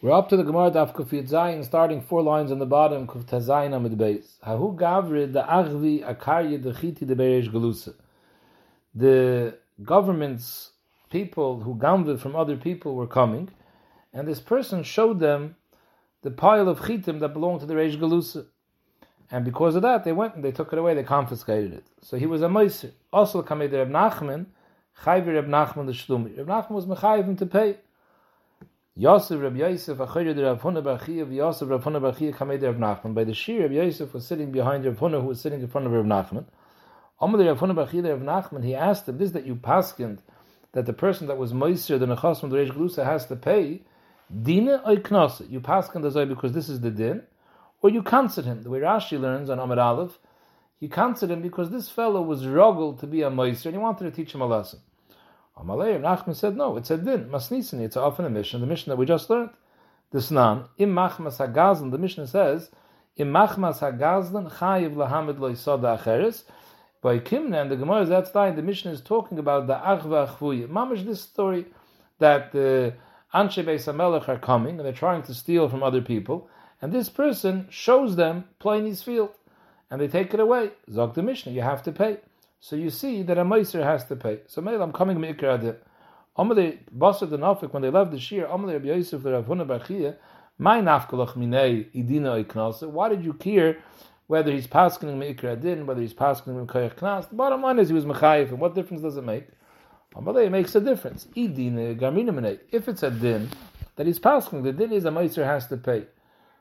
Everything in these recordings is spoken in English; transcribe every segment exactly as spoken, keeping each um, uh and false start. We're up to the Gemara Daf Kufiyat Zayin, starting four lines on the bottom. Kufta Zayin Amid Beis. Hahu gavrid the Achvi Akarya the Chiti the Beirish Galusa. The government's people who gambled from other people were coming, and this person showed them the pile of chitim that belonged to the Reish Galusa. And because of that, they went and they took it away, they confiscated it. So he was a meiser. Also, Kamei Reb Nachman, Chayver Reb Nachman the Shlumi. Reb Nachman was mechayvim to pay. Yosef Reb Yosef, Achayr Rab Hunabachi, of Yosef Rab Hunabachi, Kamei Reb Nachman. By the Shir, Reb Yosef was sitting behind Reb Huna, who was sitting in front of Reb Nachman. Amar Reb Hunabachi, Reb Nachman, he asked him, this that you paskind, that the person that was meiser, the nechassim of the Reish Galusa, has to pay, Dina or Knasa. You paskin the Zay because this is the din, or you cancel him. The way Rashi learns on Amar Aleph, you cancel him because this fellow was roggled to be a meiser and he wanted to teach him a lesson. Amalei, Rav Nachman said, no, it's a din. Masnisini, it's often a mission. The mission that we just learned, the Snan, Im Machmas Hagazlan, the Mishnah says, Im Machmas Hagazlan, Chayiv Lahamid Lo Yisada Acheres. By Kimna and the Gemara is that time, the Mishnah is talking about the Achva Achvuya. Mamish, this story that the uh, Anshe Beis HaMelech are coming and they're trying to steal from other people, and this person shows them Pliny's field and they take it away. Zog the Mishnah, you have to pay. So you see that a Meiser has to pay. So Meil, I'm coming Mikra Adim. Amalei Basar the Nafik, when they left the Shir, Amalei Rabbi Yosef the Rav Hunabachi, my Nafkalach Minei Idina Iknasa. Why did you care whether he's paskening Mikra Adim, whether he's paskening Mikra Knas? The bottom line is he was Mechayef, and what difference does it make? It makes a difference. If it's a din that he's passing, the din is a meiser has to pay.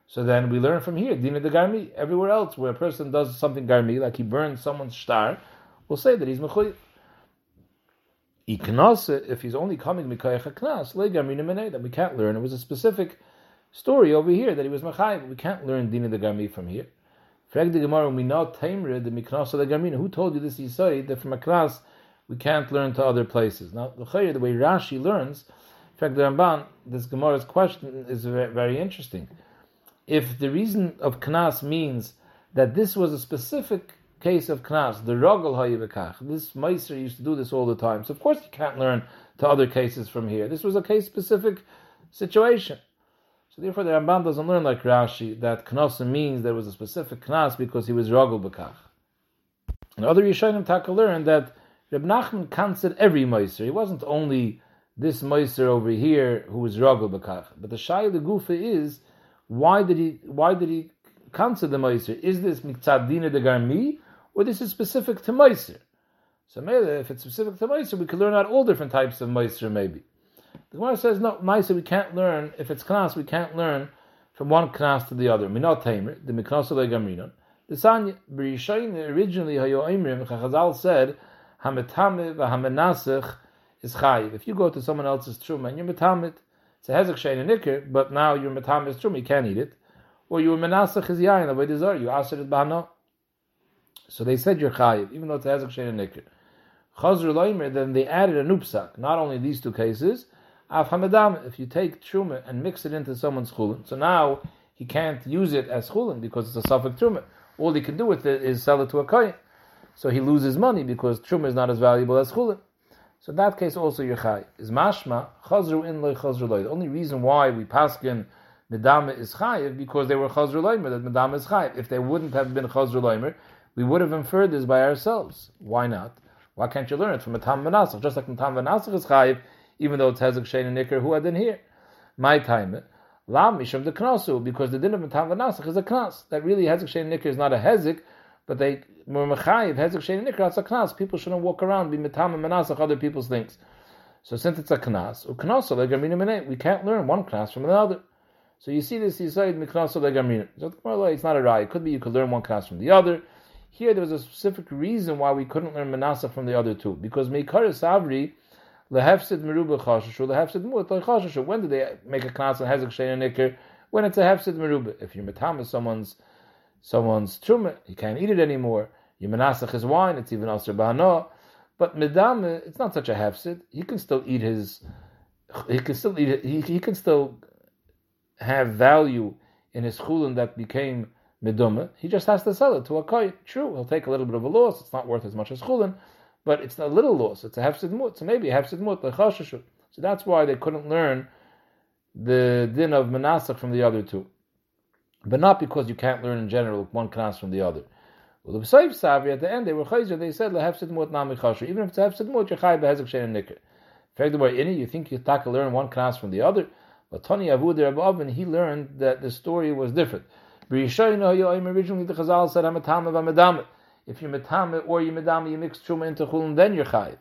So then we learn from here, dina de garmi. Everywhere else where a person does something garmi, like he burns someone's shtar, we'll say that he's mechuyev. If he's only coming mikayach haknas, le garmina menei, that we can't learn. It was a specific story over here that he was mechayev. We can't learn dina de garmi from here. Frag de gemara mina taimre de miknas de garmina. Who told you this? He said that from a knas we can't learn to other places. Now, the way Rashi learns, in fact, the Ramban, this Gemara's question is very, very interesting. If the reason of Knas means that this was a specific case of Knas, the Rogel Hayivakach, this Meiser used to do this all the time, so of course you can't learn to other cases from here. This was a case-specific situation. So therefore the Ramban doesn't learn like Rashi, that Knas means there was a specific Knas because he was Rogel Bakach. And other Yishonim Taka learned that Reb Nachman canceled every Meiser. He wasn't only this Meiser over here who was Rogel B'kach. But the Shai the Gufa is, why did he why did he cancel the Meiser? Is this Mitzad Dina de Garmi, or this is specific to Meiser? So maybe if it's specific to Meiser, we could learn out all different types of Meiser maybe. The Gemara says, no, Meiser we can't learn, if it's Knas, we can't learn from one Knas to the other. Minot Tamer, the Miknas Olei Gamrinon. The Sanya, B'Rishayin originally, Hayo Imrim, Chazal said, Hametame v'hamenasach is chayiv. If you go to someone else's trumah and you're metamit, it's a hezek shein and nikr, but now you're metamit is trumah, you can't eat it. Or you're menasach is yayin, the way these are, you asher it b'hano. So they said you're chayiv, even though it's a hezek shein and nikr. Chazru loimer, then they added a nupsak, not only these two cases, af hamedam, if you take trumah and mix it into someone's chulin, so now he can't use it as chulin because it's a suffix trumah. All he can do with it is sell it to a koyin. So he loses money because truma is not as valuable as chulin. So in that case also Yechai is mashma, chazru in loy, chazru loy. The only reason why we paskin medama is chayiv because they were chazru loymer, that medama is chayiv. If they wouldn't have been chazru loymer, we would have inferred this by ourselves. Why not? Why can't you learn it from a tam Manasach? Just like a tam Manasach is chayiv, even though it's hezek shein and nikr, who had in here? My time, lam mishum de knasu, because the din of a tam Manasach is a knas. That really hezek shein and nikr is not a hezek, but they were mechayiv hezek shein nikra. It's a knas. People shouldn't walk around be metam and menasach other people's things. So since it's a knas, uknaso legamina minay, we can't learn one knas from another. So you see this yisaid miknaso legamina. So it's not a rai. It could be you could learn one knas from the other. Here there was a specific reason why we couldn't learn menasach from the other two, because meikar savri lehefsid merubah chashashu lehefsid mu'atay chashashu. When do they make a knas on hezek shein nikra? When it's a hefsid merubah. If you're metam with someone's Someone's truma, he can't eat it anymore. Your menasach is wine, it's even aser b'hano. But medame, it's not such a hefsid. He can still eat his. He can still eat. He he can still have value in his chulin that became meduma. He just has to sell it to a koy. True, he'll take a little bit of a loss. It's not worth as much as chulin, but it's a little loss. It's a hefsid mut. So maybe a hefsid mut lechashashu. So that's why they couldn't learn the din of Manasach from the other two. But not because you can't learn in general one class from the other. Well, the B'saif Savri, at the end, they were chayzer, they said, Lehef Sidmot Nami Chashur. Even if it's Hef Sidmot, you're chay behezek shein and nikr. In fact, you think you taka learn one class from the other, but Tani Avu, the Reb Abba, he learned that the story was different. Originally, the Chazal said, I'm a tam of Amadam. If you're metameh or you medameh, you mix trumah into chulin, then you're chayiv.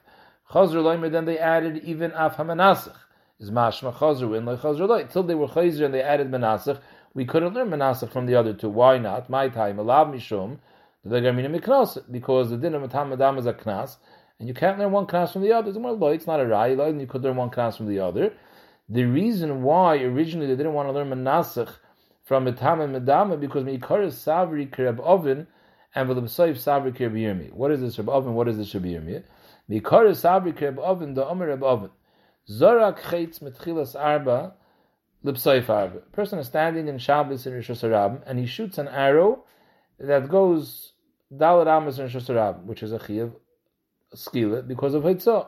Chazur loimer, then they added even af hamanasach. Is mashma chazur in like chazur loy. Till they were chazur and they added manasach, we couldn't learn manasach from the other two. Why not? My time, alav mishum, the garmina miknas, because the din of metameh dam is a knas, and you can't learn one knas from the other. It's not a rai, and you could learn one knas from the other. The reason why originally they didn't want to learn manasach from metameh medameh, because meikar savri kereb oven. And what is this Reb Abba? What is this Reb Yirmiyah? Mikar Sabri Reb Abba, the Omer Reb Abba. Zorak Chaitz Metchilas Arba, Lipsoif Arba. A person is standing in Shabbos in Rosh Hashanah, and he shoots an arrow that goes Dalad Amos in Rosh Hashanah, which is a Chiyav, a skila, because of Hitzah.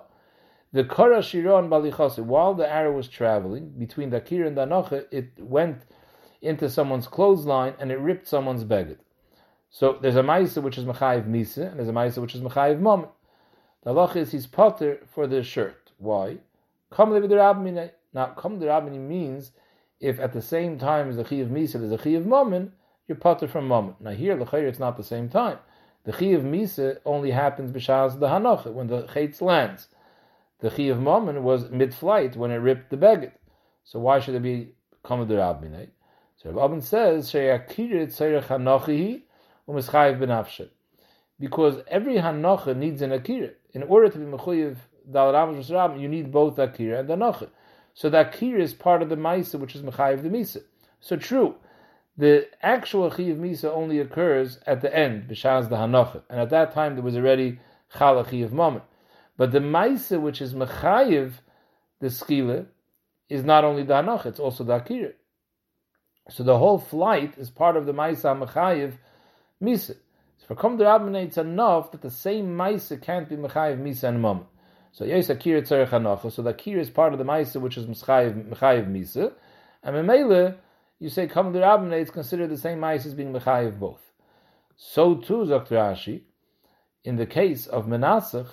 The Korah Shiron Balichase, while the arrow was traveling between the Akir and the Anoche, it went into someone's clothesline and it ripped someone's beged. So there's a ma'isa which is mechayiv misa, and there's a ma'isa which is mechayiv mammon. The halacha is he's potter for the shirt. Why? Kam le'v'derabminei. Now, kam le'derabminei means if at the same time as the chiyav misa, there's a chiyav mammon, you're potter from mammon. Now here, l'chayr, it's not the same time. The chiyav misa only happens b'shas the hanocha, when the chaitz lands. The chiyav mammon was mid-flight when it ripped the beged. So why should it be kam le'derabminei? So Reb Abba says, she'yakirit tzerech hanochihi, because every hanocha needs an akira. In order to be mechuyev dal ramos rab, you need both akira and hanocha. So the akira is part of the ma'isa, which is mechayev the misa. So true, the actual chiyav misa only occurs at the end b'shas the hanocha, and at that time there was already chala chiyav mammon. But the ma'isa, which is mechayev the skila, is not only the hanocha; it's also the akira. So the whole flight is part of the ma'isa mechayev misa. So for Kom D'Rabbanan, it's enough that the same misa can't be mechayiv misa and mammon. So yes, akira tzarech hanocha. So the akira is part of the misa, which is mechayiv misa. And memele, you say Kom D'Rabbanan, it's considered the same misa as being mechayiv both. So too, Zok Rashi, in the case of Menasach,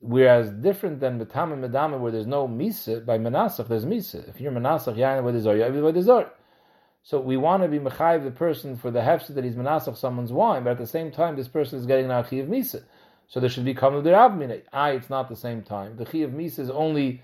whereas different than Metam and Medama, where there's no misa, by Menasach there's misa. If you're Menasach, yayin v'dezor, yayin v'dezor. So we want to be mechayiv the person for the hefsed that he's menasach someone's wine, but at the same time this person is getting an achiv misa. So there should be kam l'derabminei. Aye, it's not the same time. The chiv misa is only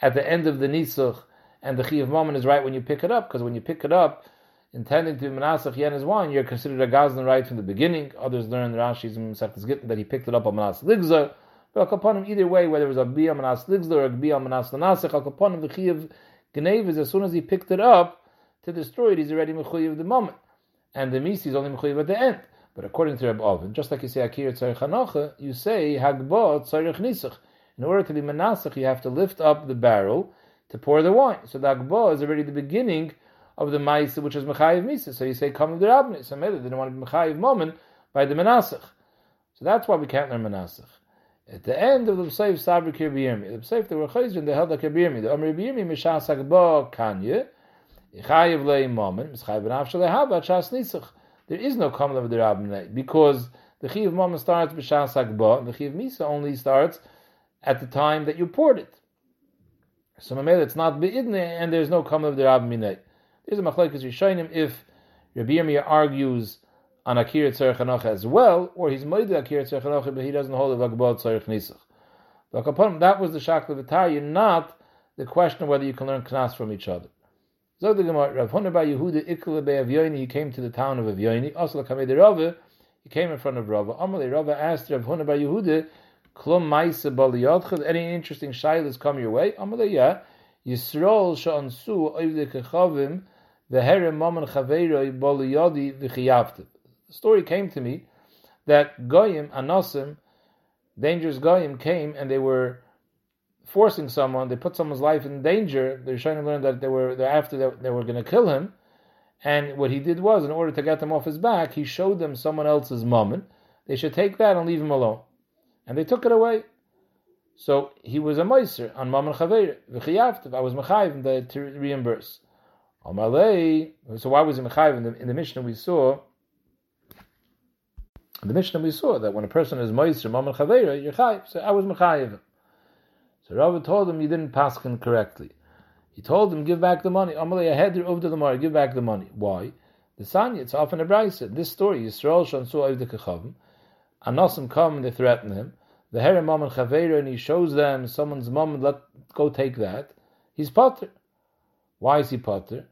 at the end of the nisach, and the chiv mammon is right when you pick it up, because when you pick it up, intending to be menasach yen his wine, you're considered a gazlan right from the beginning. Others learn the Rashi's Masechtas Gittin that he picked it up on menasach ligzah. But al kaponim, either way, whether it was a bia menasach ligzah or a bia menasach l'nasach, al kaponim the chiv gneiv is as soon as he picked it up to destroy it, he's already mechuyev of the moment, and the misi is only mechuyev at the end. But according to Reb Avin, just like you say akira tzarech hanocha, you say hagba tzarech nisach. In order to be menasach, you have to lift up the barrel to pour the wine. So the hagba is already the beginning of the ma'isa, which is mechayev misa. So you say kam l'derabbanan. So maybe they didn't want to be mechayev moment by the menasach. So that's why we can't learn menasach. At the end of the b'sayv sabri kirbiyirmi, the b'sayv they were chayzrim, they held the kirbiyirmi. The amri biyirmi mishas hagba kanye. There is no kamla v'derabminei, because the chiyav mammon starts b'shas hagba, and the chiyav misa only starts at the time that you poured it. So mamela, it's not beidne, and there's no kamla v'derabminei. There's a machlokes rishonim if Reb Yirmiyah argues on akira tzarech hanocha as well, or he's moide akira tzarech hanocha, but he doesn't hold the hagba tzarech nisach. But upon that was the shakla v'tarya, not the question of whether you can learn knas from each other. Zog the Gemara, Rab Hunabachi Yehuda Ikla Bei Avyoini, he came to the town of Avyoini. Asla Kamei Rava, he came in front of Rava. Amalei Rava asked Rab Hunabachi Yehuda, Klum Ma'isa Bali Yodchel, any interesting shaylas come your way? Amalei Ya, Yisrael Sha'ansu Oivde Kechavim V'herem Maman Chaveiroi Bali Yodi V'chiyavte. The story came to me that Goyim, Anasim, dangerous Goyim came and they were forcing someone, they put someone's life in danger. They're trying to learn that they were thereafter that they were going to kill him, and what he did was, in order to get them off his back, he showed them someone else's mammon. They should take that and leave him alone, and they took it away. So he was a meiser on Maman Chaver, v'chiyavtiv, I was mechayiv to reimburse. Amalei, so why was he mechayiv? In the, in the Mishnah we saw, in the Mishnah we saw that when a person is meiser, Maman Chaver, you're chayiv, so I was mechayiv. So Rabbi told him, you didn't paskin correctly. He told him, give back the money. Amalei, ahead over to the Mara, give back the money. Why? The Sanya, it's often a brayser. This story, Yisrael shansu avdi kechavim, Anasim come and they threaten him. The Herem Mom and Chaveira, and he shows them someone's mom, let go take that. He's Potter. Why is he Potter?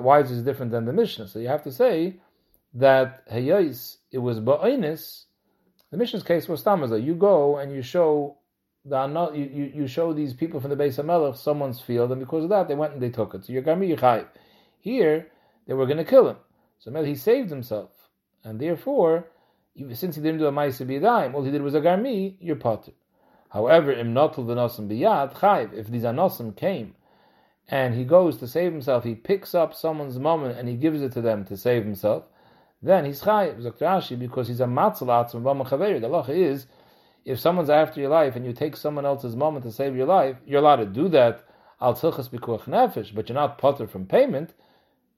Why is this different than the Mishnah? So you have to say that Hayais, it was Ba'ainis. The Mishnah's case was Tamaza. You go and you show the you, you, you show these people from the Beis HaMelech someone's field, and because of that they went and they took it. So you're Gami Yechai. Here they were going to kill him. So he saved himself, and therefore, since he didn't do a ma'aseh b'yadayim, all he did was a garmi, you're potter. However, im notel v'nosim b'yad chayv, if these anosim came, and he goes to save himself, he picks up someone's moment and he gives it to them to save himself, then he's chayv, Zok Rashi, because he's a matzalatz from Maman Chaveira. The halacha is, if someone's after your life and you take someone else's moment to save your life, you're allowed to do that, al tzilchas b'kuach nefesh, but you're not potter from payment,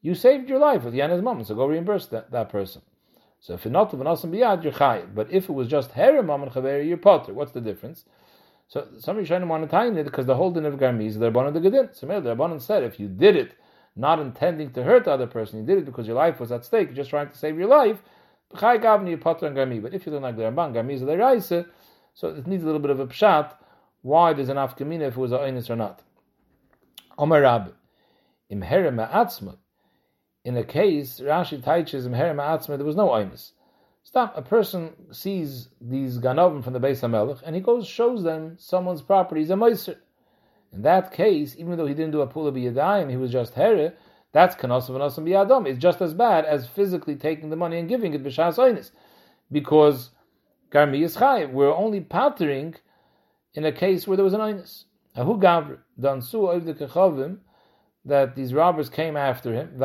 you saved your life with Yana's moment, so go reimburse that, that person. So if you're not of an awesome biyad, you're chayiv. But if it was just Herem Maman Chaveira, you're potter. What's the difference? So somebody trying to want to tie it because the whole din of garmi is the Rabbanan of the Gedin. So the Rabbanan said, if you did it not intending to hurt the other person, you did it because your life was at stake, just trying to save your life, chayiv gavni, you're potter and garmi. But if you don't like the Rabban, garmi is the raisa, so it needs a little bit of a pshat. Why there's an afkamina if it was a oinus or not? Omar Rabbi, im Herem ha'atzma. In a case, Rashi teaches him Herem Atzma, there was no oinus. Stop. A person sees these ganavim from the Beis HaMelech, and he goes shows them someone's property is a meiser. In that case, even though he didn't do a pula b'yadayim, he was just here. That's kanosav v'nosav b'yadom. It's just as bad as physically taking the money and giving it b'shas oinus, because garmi is chayiv. We're only pattering in a case where there was an oinus. Ahu gavr dansu oiv dekechavim. That these robbers came after him. He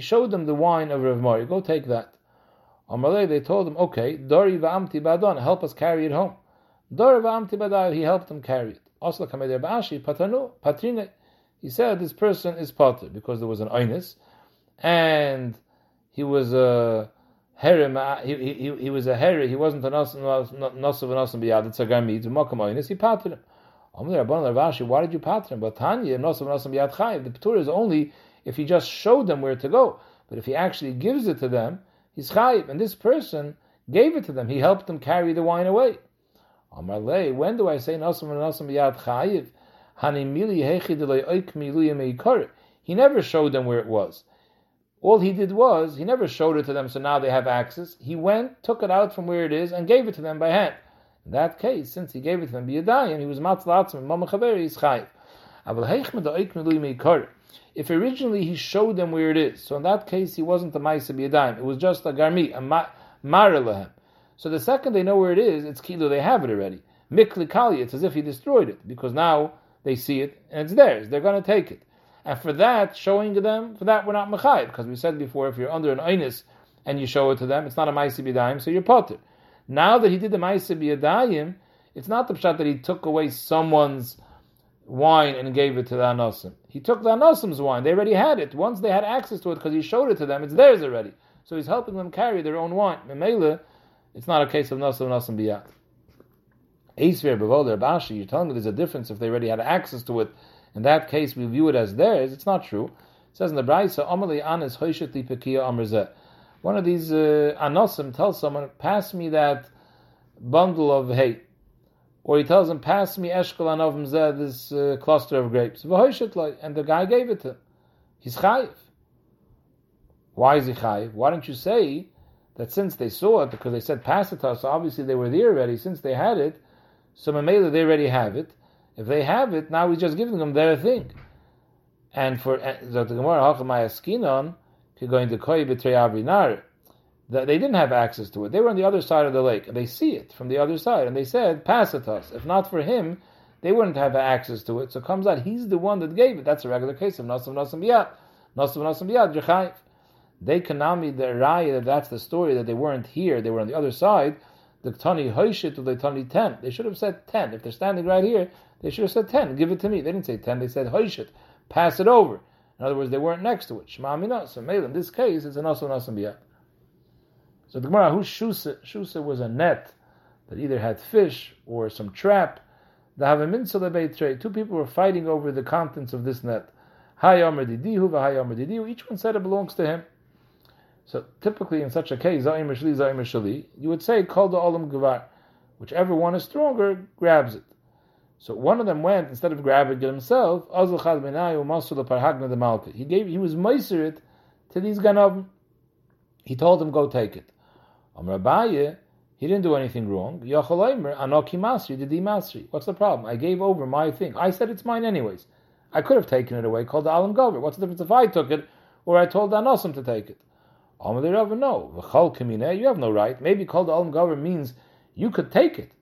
showed them the wine of Rav Mori. Go take that. Amalei, they told him, okay, Dori va'amti ba'adon, help us carry it home. Dori va'amti ba'adon, he helped them carry it. Asla kameder ba'ashi, patanu, patrine. He said, this person is potter, because there was an oinus, and he was a herem, he, he, he, he was a herem, he wasn't a nasav v'nasav b'yad, it's a garmid, makam oinus, he pattered him. Why did you pater him? But Tanya, the P'tur is only if he just showed them where to go. But if he actually gives it to them, he's chayiv. And this person gave it to them. He helped them carry the wine away. When do I say he never showed them where it was? All he did was, he never showed it to them, so now they have access. He went, took it out from where it is, and gave it to them by hand. In that case, since he gave it to them b'yadayim, he was matzlatzim and Maman Chaveira, he's chayiv. If originally he showed them where it is, so in that case he wasn't a ma'aseh b'yadayim, it was just a garmi, a ma- mara lahem. So the second they know where it is, it's kilu, they have it already. Mikli kali, it's as if he destroyed it, because now they see it and it's theirs, they're going to take it. And for that, showing them, for that we're not mechayiv, because we said before, if you're under an oinus and you show it to them, it's not a ma'aseh b'yadayim, so you're potter. Now that he did the ma'aseh b'yadayim, it's not the pshat that he took away someone's wine and gave it to the anosim. He took the anosim's wine. They already had it. Once they had access to it because he showed it to them, it's theirs already. So he's helping them carry their own wine. Memela, it's not a case of nosim nosim b'yad. Eisver b'vol Rabashi, you're telling me there's a difference if they already had access to it. In that case, we view it as theirs. It's not true. It says in the Braysa, Amalei anes hoyshet li pekiya amrzeh. One of these uh, anosim tells someone, pass me that bundle of hay. Or he tells him, pass me eshkol anovim zeh, this uh, cluster of grapes. And the guy gave it to him. He's chayiv. Why is he chayiv? Why don't you say that since they saw it, because they said pass it to us, so obviously they were there already, since they had it, so memela, they already have it. If they have it, now we're just giving them their thing. And for the Gemara, hachamai askinon, going to Koi betray Avinar, that they didn't have access to it. They were on the other side of the lake, and they see it from the other side, and they said, pass it to us. If not for him, they wouldn't have access to it. So it comes out, he's the one that gave it. That's a regular case of Nasav Nasav Biyad. Nasav Nasav Biyad, Yechayiv. They kanami the raya, that's the story, that they weren't here, they were on the other side. the tani hoishit or the tani ten. They should have said ten. If they're standing right here, they should have said ten. Give it to me. They didn't say ten. They said hoishit. Pass it over. In other words, they weren't next to it. Shema mina. So in this case, it's an asun asun biyat. So the Gemara, who shusa? Shusa was a net that either had fish or some trap. Two people were fighting over the contents of this net. Each one said it belongs to him. So typically in such a case, you would say, whichever one is stronger grabs it. So one of them went, instead of grabbing it himself, he gave, he was meiser it to these ganavim. He told them, go take it. Amar Abaye, he didn't do anything wrong. What's the problem? I gave over my thing. I said it's mine anyways. I could have taken it away, called the Alam Gover. What's the difference if I took it or I told the Anosim to take it? Amar the Rav, no. You have no right. Maybe called the Alam Gover means you could take it,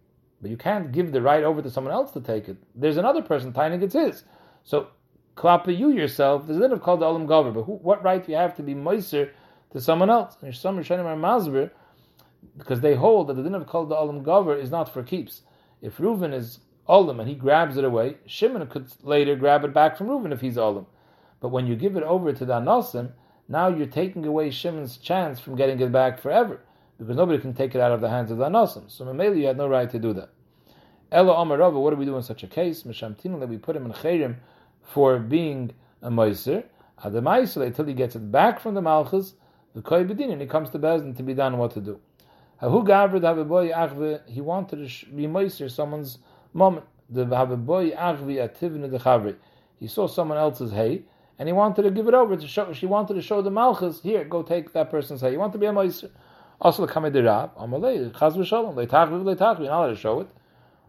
but you can't give the right over to someone else to take it. There's another person tying it's his. So, klapa you yourself, there's a little called the Alam Gover, but who, what right do you have to be moiser to someone else? And some Rishonim are Masber, because they hold that the din of called the Olam Gover is not for keeps. If Reuben is Olam and he grabs it away, Shimon could later grab it back from Reuben if he's Olam. But when you give it over to the Anosim, now you're taking away Shimon's chance from getting it back forever, because nobody can take it out of the hands of the Anosim. So Mameli, you had no right to do that. Elo Amar Rava, what do we do in such a case? Mishamtinu, that we put him in Cheirim for being a Moiser, Adamaisele, until he gets it back from the Malchus, the Koi Bedin, and he comes to Bezdin to be done what to do. He wanted to be moister someone's mom. He saw someone else's hay, and he wanted to give it over to show. She wanted to show the malchus, here, go take that person's hay. You want to be a moister? Also, the kamei derab Amalei chaz v'shalom leitachvi leitachvi. Now let us show it.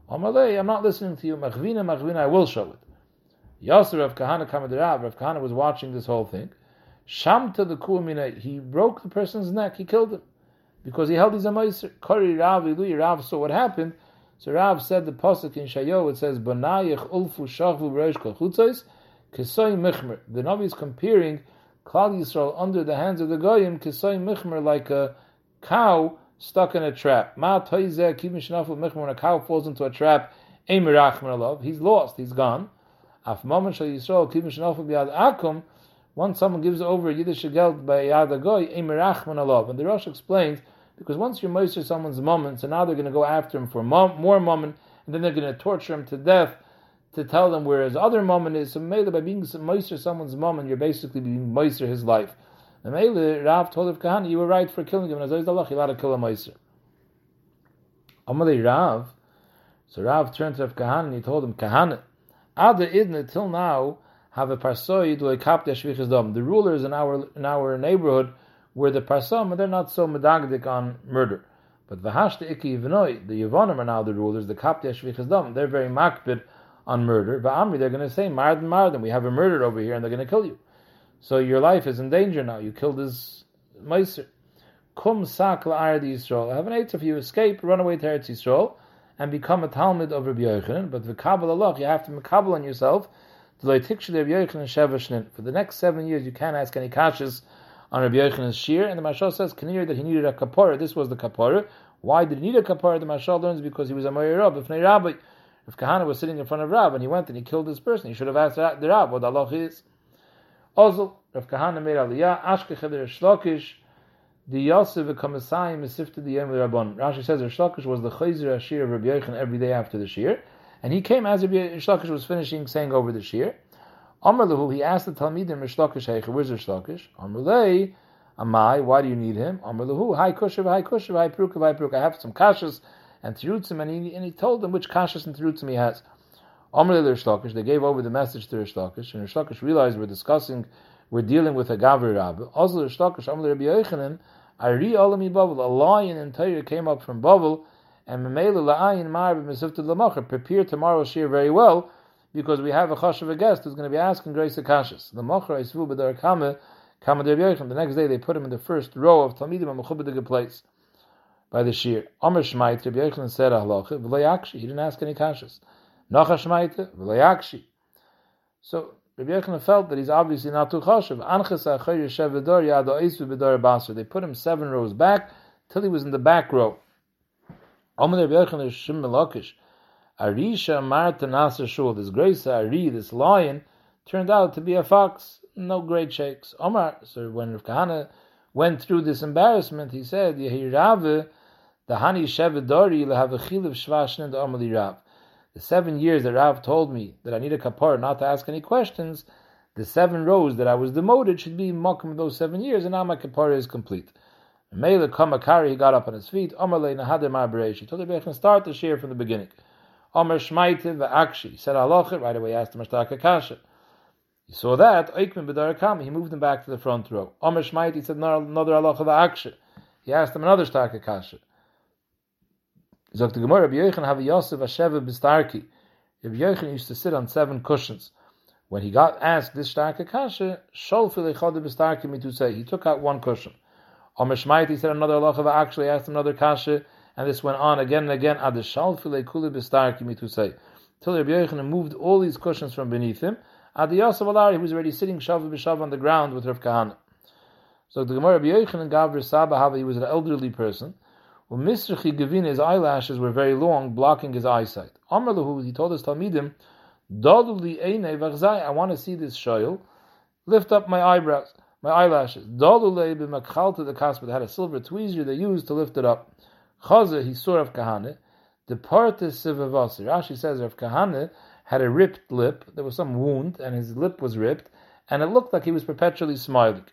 Amalei, I'm not listening to you. Machvina machvina, I will show it. Yosef Rav Kahana kamei derab. Rav Kahana was watching this whole thing. Shamta the kuminei. He broke the person's neck. He killed him. Because he held his amaiser. Kori Rav, Ilui Rav saw what happened. So Rav said the pasuk in Shayo, it says, Banayich ulfu shavu reish kolchutzos, kisoi michmer. The Navi is comparing Klal Yisrael under the hands of the Goyim, kisoi michmer, like a cow stuck in a trap. Ma toizeh kibin shenafu michmer, when a cow falls into a trap, ein merachmer alav, he's lost, he's gone. Af maman shal Yisrael kibin shenafu b'yad akum, once someone gives over a Yiddish Geld by Yad Goy, Emirachman Alav. And the Rosh explains, because once you're moister someone's mammon, so now they're going to go after him for mom, more mammon, and then they're going to torture him to death to tell them where his other mammon is. So Mele, by being moister someone's mammon, you're basically being moister his life. And Mele, Rav told Rav Kahana, you were right for killing him, and Azayz Allah, you'll have to kill a moister. Amalei Rav, so Rav turned to Rav Kahana, and he told him, Kahana, Ada Idna, till now, have a parsoi do a kap de shvichas dom. The rulers in our in our neighborhood were the parsom, and they're not so medagdik on murder. But v'hashte iki v'noi, the Yevonim are now the rulers. The kap de shvichas dom, they're very makbid on murder. V'amri, they're going to say marden marden. We have a murder over here, and they're going to kill you. So your life is in danger now. You killed this meiser. Kum sak la'arad Yisrael. I have an eitzah for you. Escape, run away to Eretz Yisrael, and become a Talmid of Rabbi Yochanan. But v'kabel Allah, you have to mekabel on yourself. For the next seven years, you can't ask any kashas on Rabbi Yochanan's shir. And the Mashal says, Kanir, that he needed a kapara. This was the kapara. Why did he need a kapara? The Mashal learns because he was a Moyer Rab, if Nei Rabbi. If Kahana was sitting in front of Rab, and he went and he killed this person, he should have asked the Rab what Allah is. Also, Rav Kahana made aliyah, Ashkech el Reish Lakish, the Yosef v'kamasayim misifted the Yom Rabban. Rashi says Reish Lakish was the chayzer ashir of Rabbi Yochanan every day after the shir. And he came as Reish Lakish was finishing saying over the shir. Amar lehu, he asked the Talmidim, Reish Lakish heicha, where's Reish Lakish? Amar lei, amai, why do you need him? Amar lehu, hai kushav, hai kushav, hai perukav, hai perukav. I have some kashas and terutzim, and he, and he told them which kashas and terutzim he has. Amar lei Reish Lakish, they gave over the message to Reish Lakish, and Reish Lakish realized we're discussing, we're dealing with a gavri rabbi. Also Reish Lakish, Amar Rabbi Yochanan, Ari Olam Bavel, a lion and Torah came up from Bavel. And prepare tomorrow's shir very well, because we have a chash of a guest who's going to be asking grace akashas. The next day they put him in the first row of Talmidim and Mechubadig place by the shir. Amr Shmait, Rabbi Yochanan said halacha, v'layakshi. He didn't ask any kashas. Nacha Shmait, v'layakshi. So Rabbi Yochanan felt that he's obviously not too chashav. They put him seven rows back till he was in the back row. Omer Reb Yochanan Shimon Lakish, Arisha Marta Nasa Shul, this great Ari, this lion, turned out to be a fox, no great shakes. Omar, so when Rav Kahana went through this embarrassment, he said, Yehi Rave, the Hani Shevedori, Lehavachil of Shvashnin, the Omali Rav. The seven years that Rav told me that I need a kapar not to ask any questions, the seven rows that I was demoted should be mokum those seven years, and now my kapar is complete. Mele Kamakari, he got up on his feet. Amalei Nahadem Abreish. He told Reb Yochanan, start the share from the beginning. Omer Shmaite V'Akshi. He said Halacha, right away asked him Ashtaka Kasha. He saw that, Oikman B'Darakam, he moved him back to the front row. Omer Shmaite, he said another Halacha V'Akshi. He asked him another Ashtaka Kasha. Zok the Gemara, Rabbi Yochanan have Yosef Asheva Bistarki. Rabbi Yochanan used to sit on seven cushions. When he got asked this Ashtaka Kasha, Shol Filechod Bistarki Mitusei, he took out one cushion. Omer Shmaite, he said another Halacha V'Akshi, asked him another Kasha. And this went on again and again. Adeshal filei kuli bestarki mitusei. Till Rabbi Yochanan moved all these cushions from beneath him. Adiyasav alari, he was already sitting shavu b'shavu on the ground with Rav Kahana. So the Gemara Rabbi Yochanan gavr saba hava, he was an elderly person. U'misrichi gavina, his eyelashes were very long, blocking his eyesight. Amar lehu, he told his talmidim, dolu li einei v'chzai, I want to see this shoyl. Lift up my eyebrows, my eyelashes. Dolu le b'makchalta the kaspa. They had a silver tweezer they used to lift it up. Chazah, he saw Rav Kahana, departed Sivavasi. Rashi says Rav Kahana had a ripped lip, there was some wound, and his lip was ripped, and it looked like he was perpetually smiling.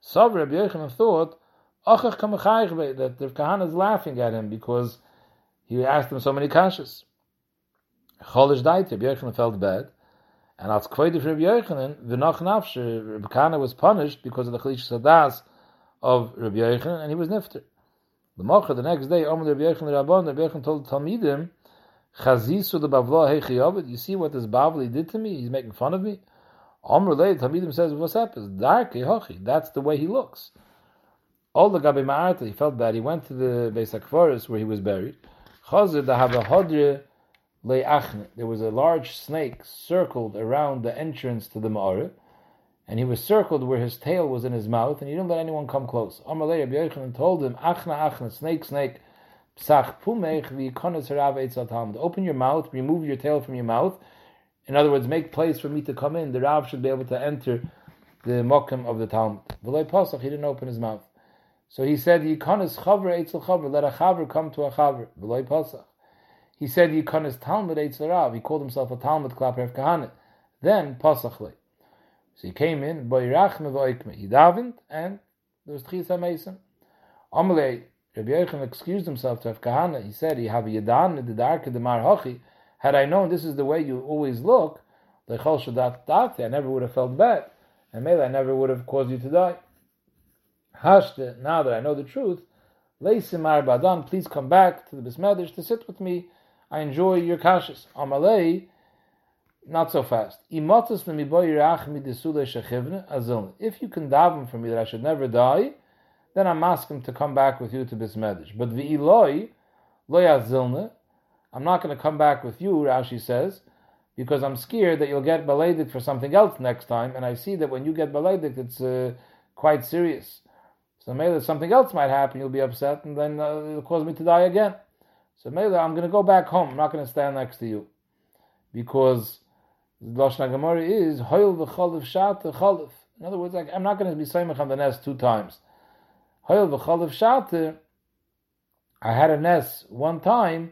So Rabbi Yochanan thought, Achach kamachayich, that Rav Kahana is laughing at him because he asked him so many kashas. Cholish dait, Rabbi Yochanan felt bad, and as kvoidif Rabbi Yochanan, v'nach nafshe, Rav Kahana was punished because of the chalish sadas of Rabbi Yochanan, and he was nifter. The mocha, the next day, Omer Rabbi Yochanan Rabban, Rabbi Yochanan told Talmidim, Chazisu the Bavla Hechiyobit, you see what this Bavli did to me? He's making fun of me. Omer Lei, Talmidim says, what's happened? Darke hochi, that's the way he looks. All the Gabi Ma'arta, he felt bad. He went to the Beis HaKvoros where he was buried. Chazir the Havahodre Le'achne. There was a large snake circled around the entrance to the Ma'arah, and he was circled where his tail was in his mouth, and he didn't let anyone come close. Amalei Rabbi Yochanan told him, "Achna, achna, snake, snake, psach pumech v'ikonas harav etzatam. Open your mouth, remove your tail from your mouth. In other words, make place for me to come in. The Rav should be able to enter the mokum of the Talmud. V'loi pasach, he didn't open his mouth. So he said, "Yikonas chaver etzel chaver. Let a chaver come to a chaver. V'loi pasach. He said, "Yikonas Talmud etzel Rav. He called himself a Talmud klaper of Kahana. Then pasachle. So he came in, boirachme v'oikme. He davened, and there was t'chiyas hameisim. Amalei, Rabbi Yochanan excused himself to Rav Kahana. He said, had I known this is the way you always look, I never would have felt bad, and maybe I never would have caused you to die. Hashte, now that I know the truth, leisimar badan, please come back to the Bismedish to sit with me. I enjoy your kashas. Amalei, not so fast. If you can daven for me that I should never die, then I'm asking to come back with you to Bismedish. But v'iloi, lo yazilne, I'm not going to come back with you, Rashi says, because I'm scared that you'll get belated for something else next time, and I see that when you get belated, it's uh, quite serious. So maybe something else might happen, you'll be upset, and then uh, it'll cause me to die again. So maybe I'm going to go back home, I'm not going to stand next to you. Because the Lashon HaGemara is Hoil v'cholif shata cholif. In other words, like, I'm not going to be soymach on the nest two times. Hoil v'cholif shata. I had a nest one time.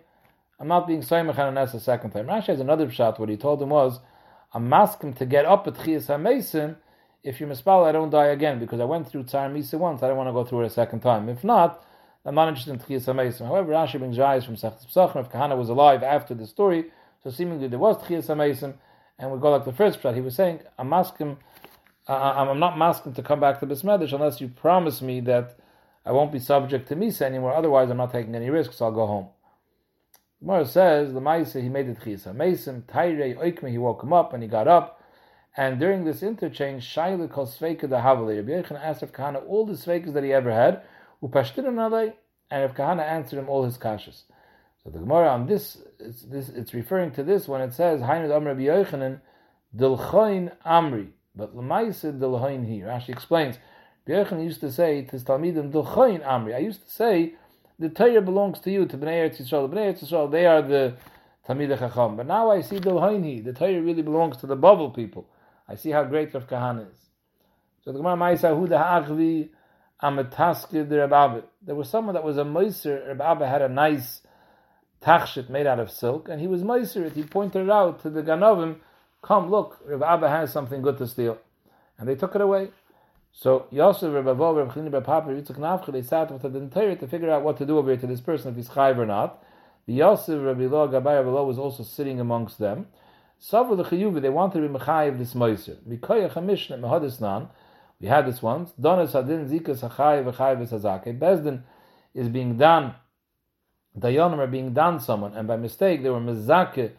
I'm not being soymach on a nest a second time. Rashi has another pshat. What he told him was, I'm asking to get up at t'chiyas hameisim. If you mispal, I don't die again because I went through tzar misa once. I don't want to go through it a second time. If not, I'm not interested in t'chiyas hameisim. However, Rashi brings Jais from Sechtes Pesachim. If Kahana was alive after the story, so seemingly there was t'chiyas hameisim. And we go like the first pshat. He was saying, I'm asking, uh, I'm not asking to come back to Bismedish unless you promise me that I won't be subject to Misa anymore. Otherwise, I'm not taking any risks. I'll go home. Gemara says, the Maisa, he made it Chisa. Mason, Tairei, Oikme, he woke him up and he got up. And during this interchange, Shaila called Sveika the Havali. Rabbi Yochanan asked Rav Kahana all the Sveikas that he ever had. Upashtiranale, and Rav Kahana answered him all his kashas. So the Gemara on this, it's, this, it's referring to this when it says, Hainu d'amr Rabbi Yochanan, Dilchoin Amri. But L'maisa Dilchoin Hi. Rashi explains, Rabbi Yochanan used to say, Tis Talmidim Dilchoin Amri. I used to say, the Torah belongs to you, to Bnei Eretz Yisrael. Bnei Eretz Yisrael, they are the Talmidei Chacham. But now I see the Haini, the Torah really belongs to the Bavel people. I see how great Rav Kahana is. So the Gemara Ma'isa Hu Da'achvi Ametaskid Reb Abba. There was someone that was a Meiser. Reb Abba had a nice tachshit made out of silk, and he was Meiser. He pointed it out to the Ganovim, come look, Reb Abba has something good to steal. And they took it away. So Yosef, Reb Elo, Reb Chini, Reb Papa, Yitzchak Nafcha, they sat with the Torah to figure out what to do over here to this person, if he's chayv or not. The Yosef, Reb Elo, Gabai, Reb Elo was also sitting amongst them. Savu l'chiyuvi, they wanted to be mechayiv this meiser. Mikoyach ha-mishnah mehadisnan, we had this once. Donas hadin zikas ha-chayiv ha-chayiv ha-zake. Bezdin is being done. Dayanim are being done someone, and by mistake they were mezake,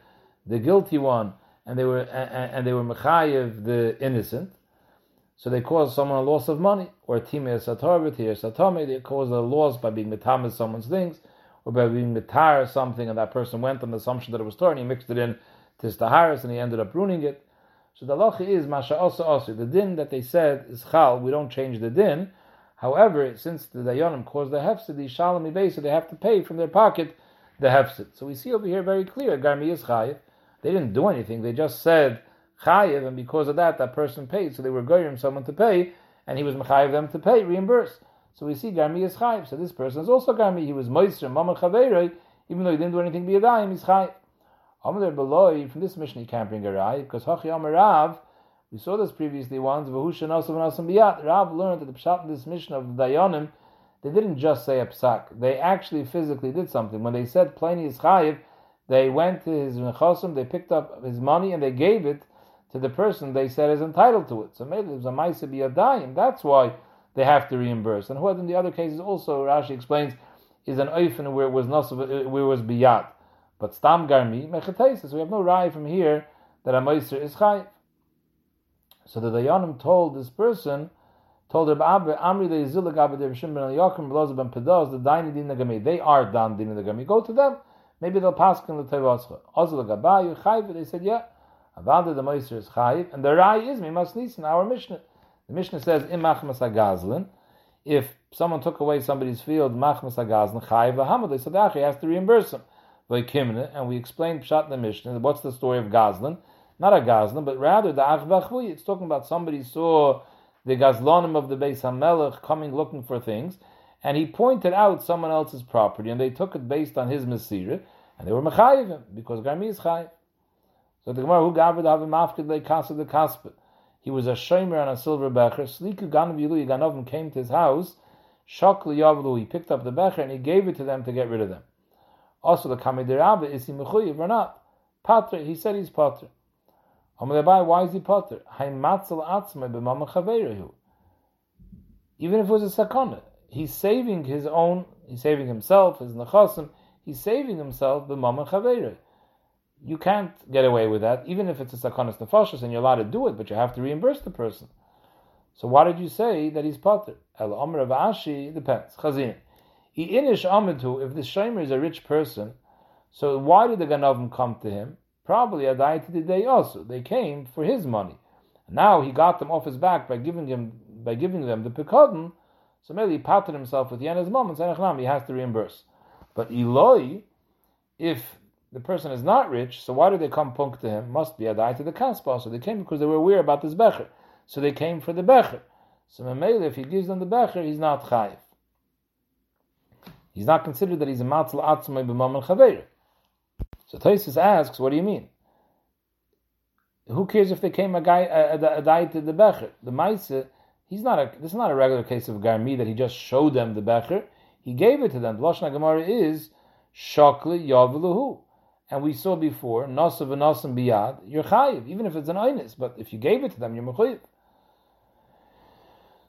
the guilty one, and they were and they were mechayiv, the innocent. So they caused someone a loss of money, or timei sator, timei satome. They caused a loss by being metamis someone's things, or by being metar something, and that person went on the assumption that it was torah, and he mixed it in tistaharis, and he ended up ruining it. So the halacha is masha asa asu. The din that they said is chal. We don't change the din. However, since the dayanim caused the hefsid, the shalom ibei, so they have to pay from their pocket the hefsid. So we see over here very clear. Garmi is chayiv. They didn't do anything. They just said chayiv, and because of that, that person paid. So they were goyim someone to pay, and he was mechayiv them to pay, reimburse. So we see garmi is chayiv. So this person is also garmi. He was moister, mamon chaveiroi, even though he didn't do anything biyadayim, he's chayiv. Amar Beloi, from this mission he can't bring a rai, because Hachi Amar Rav, we saw this previously once, Vahushan Asav and Asam Biyat. Rav learned that the Pshat in this mission of the Dayanim, they didn't just say a psak, they actually physically did something. When they said Pliny is chayiv, they went to his mechasim, they picked up his money, and they gave it to the person they said is entitled to it. So maybe it was a ma'aseh biyadayim, that's why they have to reimburse. And who in the other cases also, Rashi explains, is an oifen where it was nasav, where it was biyat. But stam garmi mechatesis. We have no rai from here that a meiser is chayiv. So the dayanim told this person, told Reb Abba, Amri leizul agabe der Shimon ben Yochim beloz ben Pedos the daini din nagami. They are dan din nagami. Go to them. Maybe they'll paskin l'tevoscha. Ozul agabe you chayiv. They said yeah. Avada the meiser is chayiv, and the rai is mimas nisin. Our Mishnah. The Mishnah says im machmas agazlin. If someone took away somebody's field, machmas agazlin chayiv lahamad. They said ah, he has to reimburse him. And we explained Pshat in the Mishnah. What's the story of Gazlan? Not a Gazlan, but rather the Achbachvui. It's talking about somebody saw the Gazlanim of the Beis HaMelech coming looking for things, and he pointed out someone else's property, and they took it based on his Mesirah, and they were Mechayivim, because Garmi is Chayiv. So the Gemara, who gavrid havim afkid leikasa de kasper. He was a shomer on a silver becher. Sliku ganav yilu, Ganovim came to his house. Shakli yavlu, he picked up the becher, and he gave it to them to get rid of them. Also, the Kamei Rabba, is he mechuyev or not? Pater, he said he's pater. Why is he pater? Even if it was a sakana, he's saving his own, he's saving himself, his nechasim, he's saving himself b'mamon chaveiroi. You can't get away with that, even if it's a sakanas nefashos, and you're allowed to do it, but you have to reimburse the person. So why did you say that he's pater? Elo Amar Rav Ashi, depends. Chazin. He inish amitu, if the shomer is a rich person, so why did the Ganavim come to him? Probably adai to the day also. They came for his money. Now he got them off his back by giving him by giving them the pekadim, so maybe he patted himself with the end of his mom and said, he has to reimburse. But Eloi, if the person is not rich, so why did they come punk to him? Must be adai to the kaspa. So they came because they were aware about this becher. So they came for the becher. So Mamele, if he gives them the becher, he's not chayiv. He's not considered that he's a matzal atzmai b'mamon chaveir. So Taisi asks, what do you mean? Who cares if they came a guy a day to the becher? The ma'ase, he's not a. This is not a regular case of garmi that he just showed them the becher. He gave it to them. The lashon Gemara is shakli yavluhu, and we saw before nasav v'nasim biyad. You're chayiv, even if it's an oinus. But if you gave it to them, you're mechuyev.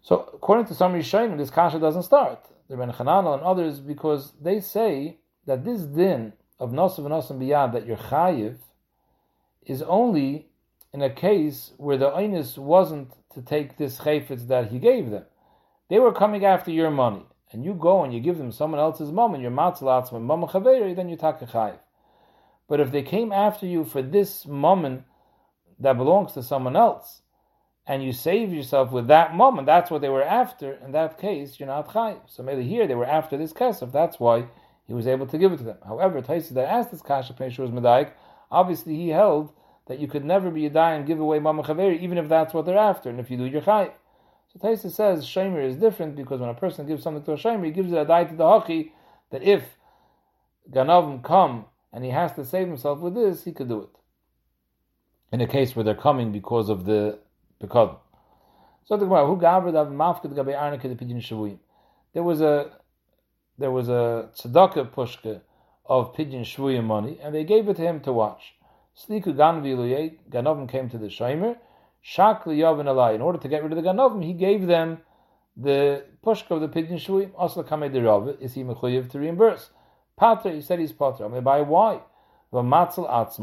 So according to some Rishonim, this kasha doesn't start. The Reb Nachman and others, because they say that this din of Nasav and Nasav Biyad, that you're chayiv, is only in a case where the Oinus wasn't to take this chayfetz that he gave them. They were coming after your money, and you go and you give them someone else's mom, and your matzalatz and mom chaveiri, then you're taka chayiv. But if they came after you for this mom that belongs to someone else, and you save yourself with that moment. That's what they were after. In that case, you're not chayiv. So maybe here they were after this kesef. That's why he was able to give it to them. However, Taisi that asked this kasha, Pnei Medaik, obviously he held that you could never be a dai and give away mama chaveri, even if that's what they're after, and if you do, you're chayiv. So Taisi says shomer is different, because when a person gives something to a shomer, he gives it a dai to the haki, that if ganavim come and he has to save himself with this, he could do it. In a case where they're coming because of the pekadim. So the Gemara, who gavrid av mafked gabe arnika the Pidgin Shvuim. There was a there was a tzedakah pushka of Pidgin Shvuim money, and they gave it to him to watch. Sliku ganvi iluyeh, ganovim came to the shomer, shakli yavin alai. In order to get rid of the ganovim, he gave them the pushka of the Pidgin Shvuim. Asla kamei derav, is he mechuyev to reimburse? Patra, he said he's patra. I'm going to buy why. This is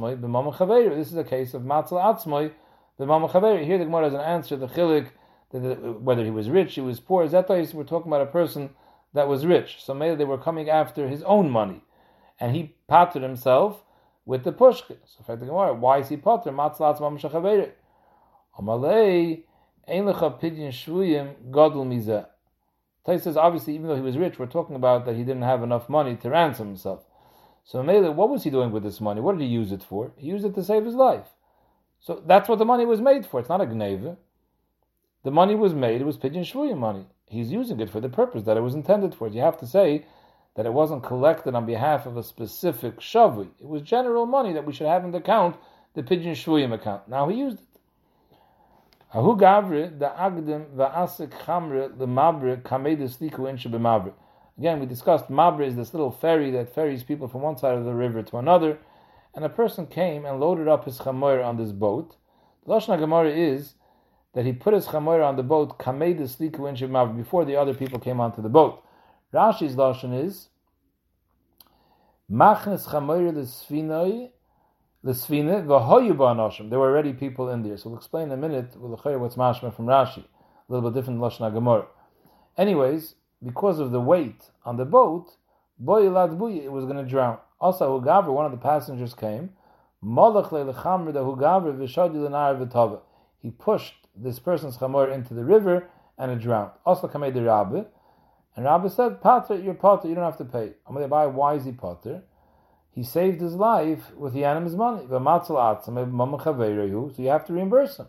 a case of matzal atzmoi b'mam chaveru. Here the Gemara doesn't answer the chilik, whether he was rich, he was poor. Zetais, we're talking about a person that was rich. So maybe they were coming after his own money, and he pattered himself with the pushka. So in fact, the Gemara, why is he patter? Matzal atzmoi b'mam chaveru. Amalei ein lecha pidyon shvuyim gadol mizeh. Taisi says obviously, even though he was rich, we're talking about that he didn't have enough money to ransom himself. So Mele, what was he doing with this money? What did he use it for? He used it to save his life. So that's what the money was made for. It's not a gneva. The money was made, it was Pidgin Shvuya money. He's using it for the purpose that it was intended for. You have to say that it wasn't collected on behalf of a specific Shavui. It was general money that we should have in the account, the Pidgin Shvuyim account. Now he used it. Ahu gavre da agdim va'asik chamre lemabre kamedis liku inshe b'mabre. Again, we discussed Mabra is this little ferry that ferries people from one side of the river to another, and a person came and loaded up his Chamoir on this boat. The Lashon Gemara is that he put his Chamoir on the boat before the other people came onto the boat. Rashi's Lashon is Machnes Chamoir l'Sfinoi l'Sfine v'hoyu ba'anashim. There were already people in there. So we'll explain in a minute what's mashma from Rashi. A little bit different Lashon Gemara. Anyways, because of the weight on the boat, boy lad buy, it was going to drown. Also, Hugavr, one of the passengers came. He pushed this person's Chamoir into the river and it drowned. Also, came the Rabbi, and Rabbi said, "Pater, you're Pater. You don't have to pay." Why is he Pater? He saved his life with the animal's money. So you have to reimburse him.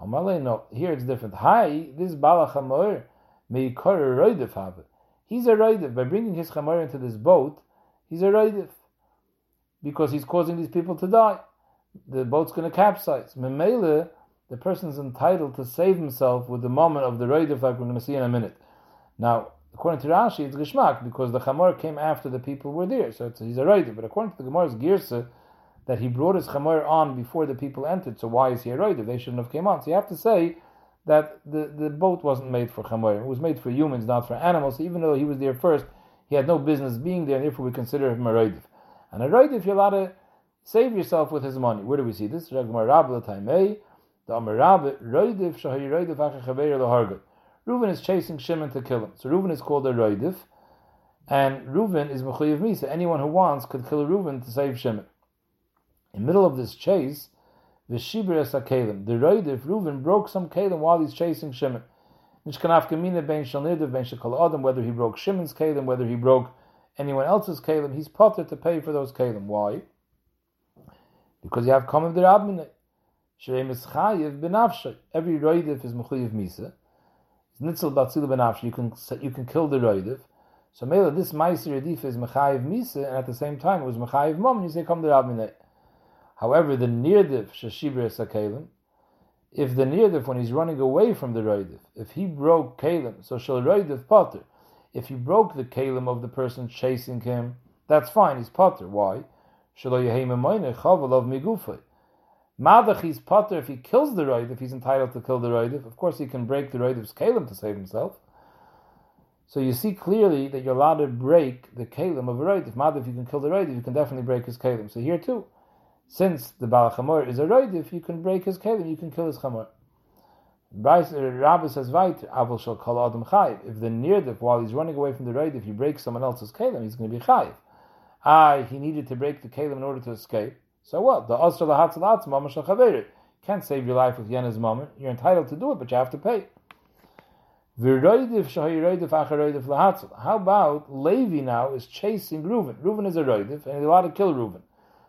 No, here it's different. Hi, this Bala Chamoir. He's a raidif. By bringing his Chamoir into this boat, he's a raidif, because he's causing these people to die. The boat's going to capsize. Memele, the person's entitled to save himself with the moment of the raidif, like we're going to see in a minute. Now, according to Rashi, it's Gishmak, because the Chamoir came after the people were there, so it's, he's a raidif. But according to the Gemara's Girsa, that he brought his Chamoir on before the people entered, so why is he a raidif? They shouldn't have came on. So you have to say that the, the boat wasn't made for Chamoir. It was made for humans, not for animals. So even though he was there first, he had no business being there, and therefore we consider him a raidif. And a raidif, you're allowed to save yourself with his money. Where do we see this? Reuben is chasing Shimon to kill him. So Reuben is called a raidif, and Reuben is mechuyev misa. Anyone who wants could kill Reuben to save Shimon. In the middle of this chase, the Shibir es HaKelim, the Raidif, Reuben broke some Kelim while he's chasing Shimon. Whether he broke Shimon's Kelim, whether he broke anyone else's Kelim, he's potter to pay for those Kelim. Why? Because you have Kamim Derabmineh. Sherem is Chayiv Benafshay. Every Raidif is Mechuyiv Misa. It's Nitzel Batzil Benafshay. You can, you can kill the Raidif. So Mela, this Maiser Raidif is Mechayiv Misa, and at the same time it was Mechayiv Mom, and you say Kamim Derabmineh. However, the nirdif sheshibir sakalim, if the nirdif, when he's running away from the raidif, if he broke kalim, so shall raidif potter. If he broke the kalim of the person chasing him, that's fine, he's potter. Why? Shelo yehei memoyneh chavel of migufay. Madach, he's potter if he kills the raidif. He's entitled to kill the raidif. Of course, he can break the raidif's kalim to save himself. So you see clearly that you're allowed to break the kalim of a raidif. Madach, if you can kill the raidif, you can definitely break his kalim. So here too, since the Baal Chamoir is a raidif, you can break his kelim, you can kill his Chamoir. Rabbi says, Avil shall call Adam Chayiv. If the nirdif, while he's running away from the raidif, he breaks someone else's kelim, he's going to be Chayiv. Ah, he needed to break the kelim in order to escape. So what? The Asr lahatzal atzma mamash al chaveri. can't save your life with Yena's moment. You're entitled to do it, but you have to pay. How about Levi now is chasing Reuben? Reuben is a raidif, and he's allowed to kill Reuben.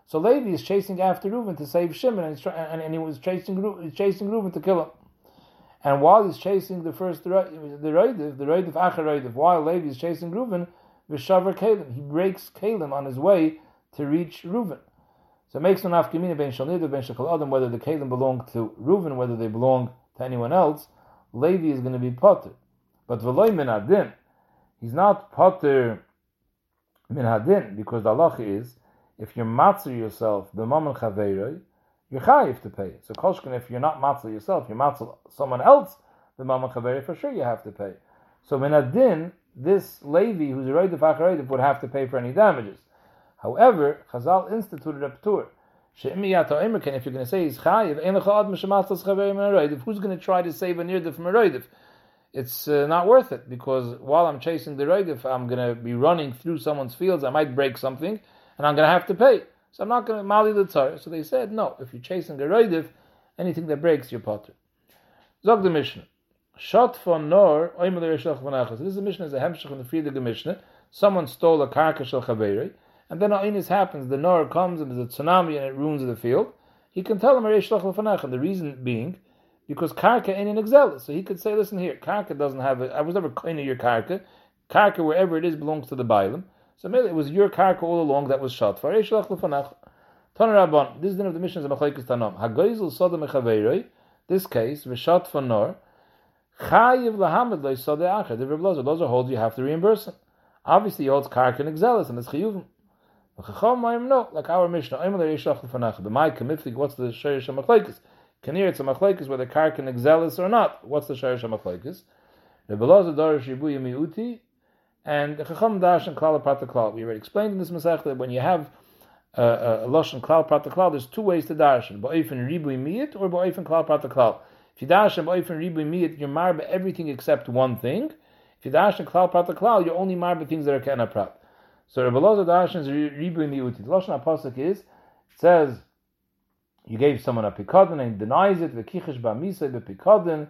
So Levi is chasing after Reuben to save Shimon, and, tra- and, and he was chasing, chasing Reuben to kill him. And while he's chasing the first the raidif, the raidif acher raidif, while Levi is chasing Reuben, v'shavar Kalim, he breaks Kalim on his way to reach Reuben. So it makes no nafkamina ben shalnidu ben shakal adam, whether the Kalim belong to Reuben, whether they belong to anyone else. Levi is going to be potter, but v'loy min hadin, he's not potter min hadin, because the halacha is if you're matzah yourself b'mamon chaveroi, you're chayiv to pay. So koshkin, if you're not matzah yourself, you're matzah someone else b'mamon chaveroi, for sure you have to pay. So min hadin, this Levi who's a raidif achareidiv would have to pay for any damages. However, Chazal instituted a ptur. If you're going to say he's chayiv, who's going to try to save a nirdiv from a raidif? It's uh, not worth it, because while I'm chasing the raidif, I'm going to be running through someone's fields, I might break something, and I'm going to have to pay. So I'm not going to mali the tzar. So they said, no, if you're chasing the raidif, anything that breaks, you're potter. Zog the Mishnah. Shot from Nor, Oimel Reish Lakish. This is a Mishnah, is a hemshech in the Friedrich Mishnah. Someone stole a karka shel chaveroi. And then A'inis happens, the Nor comes and there's a tsunami and it ruins the field. He can tell him, Reish Lakish, and the reason being, because karka ain't an exelis. So he could say, listen here, karka doesn't have it. I was never koine your karka. Karka, wherever it is, belongs to the bailim. So maybe it was your karka all along that was shot for. Reish Lakish. Taner Rabban, this is the name of the Mishnah, is a Machaikis Tanam. Hagoizel Sodom Chaveroi, this case, Veshot for Nor, Chayiv Lahamad Lai Sodeh Acher, the Reblozer. Those are holds you have to reimburse him. Obviously, he holds karka and exelis, and it's chiyuvim. No, like our Mishnah, what's the shayr shemachlekes? Kanir, it's a machlekes whether karka and exelis or not. What's the shayr shemachlekes? The Beloz Ador Shibuya Miuti and the Chacham Dash and Klal Prat Klal. We already explained in this Masech that when you have a Lashon Klal Prat Klal, there's two ways to darshan: ba'ofen ribui miyit or ba'ofen Klal Prat Klal. If you darshan ba'ofen ribui miyit, you're marba everything except one thing. If you darshan Klal Prat Klal, you're only marba things that are kana prat. So Reb Elo Dashan's Ribu Miuti. The Lashon HaPasuk is, it says, you gave someone a pikadon and he denies it, v'kichesh ba'misei b'pikadon,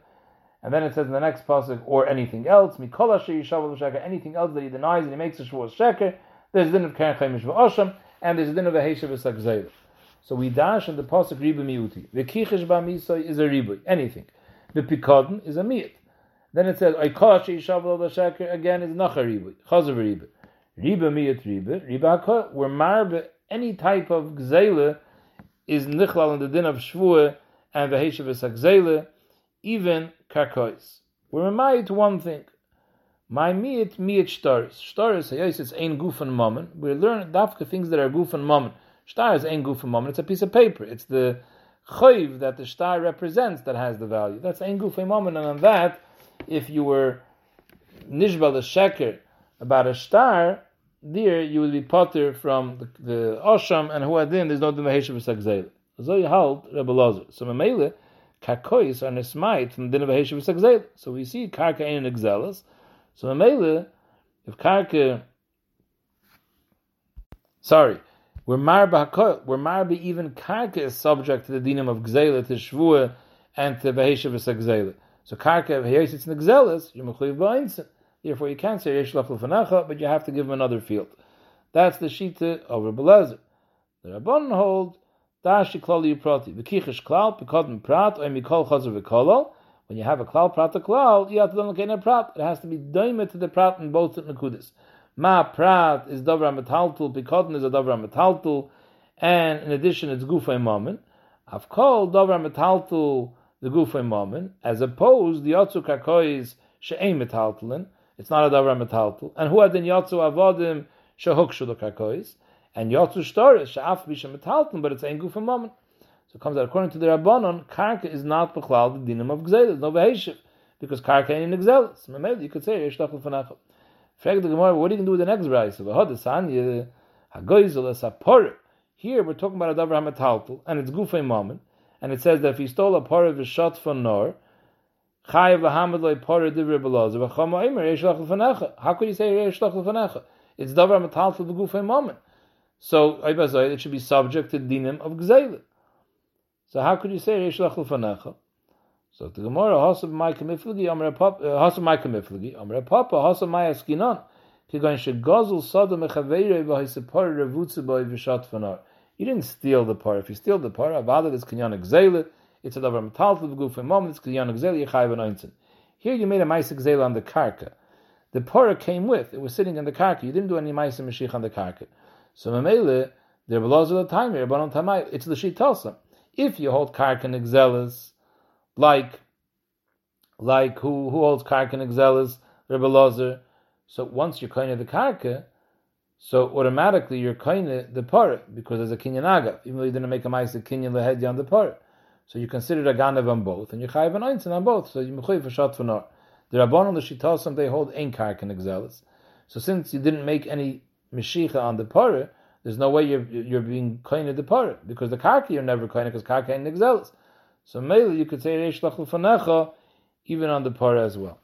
and then it says in the next pasuk, or anything else, mikol asher yishav l'sheker, anything else that he denies and he makes a shvuah sheker, there's a din of keren chaimish v'osham, and there's a din of vheishav esagzeila. So we dash in the pasuk Ribu Miuti. V'kichesh ba'misei is a ribu, anything. B'pikadon is a miyut. Then it says, oikol asher yishav l'sheker, again is nacha ribu, chazav ribu. Riba miyat riba, riba haka, where marba, any type of gzeila is nichlal in the din of shvuah and vheishav esagzeila, even karkois. We're miyat to one thing. My miyat, miyat shtaris. Shtaris, hayos, it's ein guf and mammon. We learn dafka things that are guf and mammon. Shtar is ein guf and mammon. It's a piece of paper. It's the choiv that the shtar represents that has the value. That's ein guf and mammon. And on that, if you were nishba l'sheker about a shtar, there you will be potter from the, the Osham and Huadin, there's no Dinavaheshav Sagzail. So you held Rebbe Lazar. So Mamele, Karkois are Nesmite from Dinavaheshav Sagzail. So we see Karka ain't an exelis. So Mamele, if Karka, sorry, we're Marba Hakoil, we're Marba even Karka is subject to the dinam of Gzela, to Shvua, and to Vaheshav Sagzail. So Karka, if it's an exelis, you're Mechuiv Ba'insin. Therefore, you can't say Reish Lakish, but you have to give him another field. That's the shita of Reb Elazar. The Rabbanon hold Dashi Klali Uprati V'kichesh Klal Pikadim Prat or Mikol Chazav V'Kolol. When you have a Klal Prat a Klal, you have to look in a Prat. It has to be doimed to the Prat in both nekudas. Ma Prat is Davra Metaltul, Pikadim is a Davra Metaltul, and in addition, it's Gufay Mammon. I've called Davra Metaltul the Gufay Mammon, as opposed the Yatzu Karkois She'ein Metaltulin. It's not a davar metaltul. And who had then yatzu avadim shehukshu l'karkois and yatzu shtaris she'af bishem metaltul, but it's ein guf moment. So it comes out according to the Rabbanon, karka is not bechlal the dinam of gzelis, no v'heishiv, because karka ain't an exelis. Maybe you could say Reish Lakish. Frag the Gemara, what are you going to do with the next brayso? Here we're talking about a davar metaltul, and it's guf moment, and it says that if he stole a parah v'shot from nor. How could you say Reish Lakish? It's davar metaltul b'gufay mammon. So it should be subject to dinim of gzeila. So how could you say Reish Lakish? So the Gemara Hasab my kamiflugi Amre Papa Hasab my kamiflugi Amre Papa Hasab my askinon Kigan shegazel sada mechaveirei v'haisepar revutzibay v'shat fanar. You didn't steal the par. If you steal the par, avada is kinyan exeila. It's a davar metal for the goof and mom. It's kinyan exeila yechayv anointin. Here you made a ma'is exeila on the karka. The par came with. It was sitting on the karka. You didn't do any ma'is and meshich on the karka. So memele there belongs the time here. Banon tamay. It's the shitalsa. If you hold karka and exeilas. Like, like who who holds karka and exelas, Reb Elazar. So once you're koine the karka, so automatically you're koine the parah because there's a kinyan agav, even though you didn't make a ma'aseh kinyan lehedya on the parah. So you consider a ganav on both, and you're chayav an einsin on both. So you mechuyev for shat v'nor. The rabbanon the shitosam they hold ein karka and exelas. So since you didn't make any meshicha on the parah, there's no way you're you're being koine the parah because the karka you're never koine because karka ain't exelas. So, Mele, you could say Reish Lakish even on the parah as well.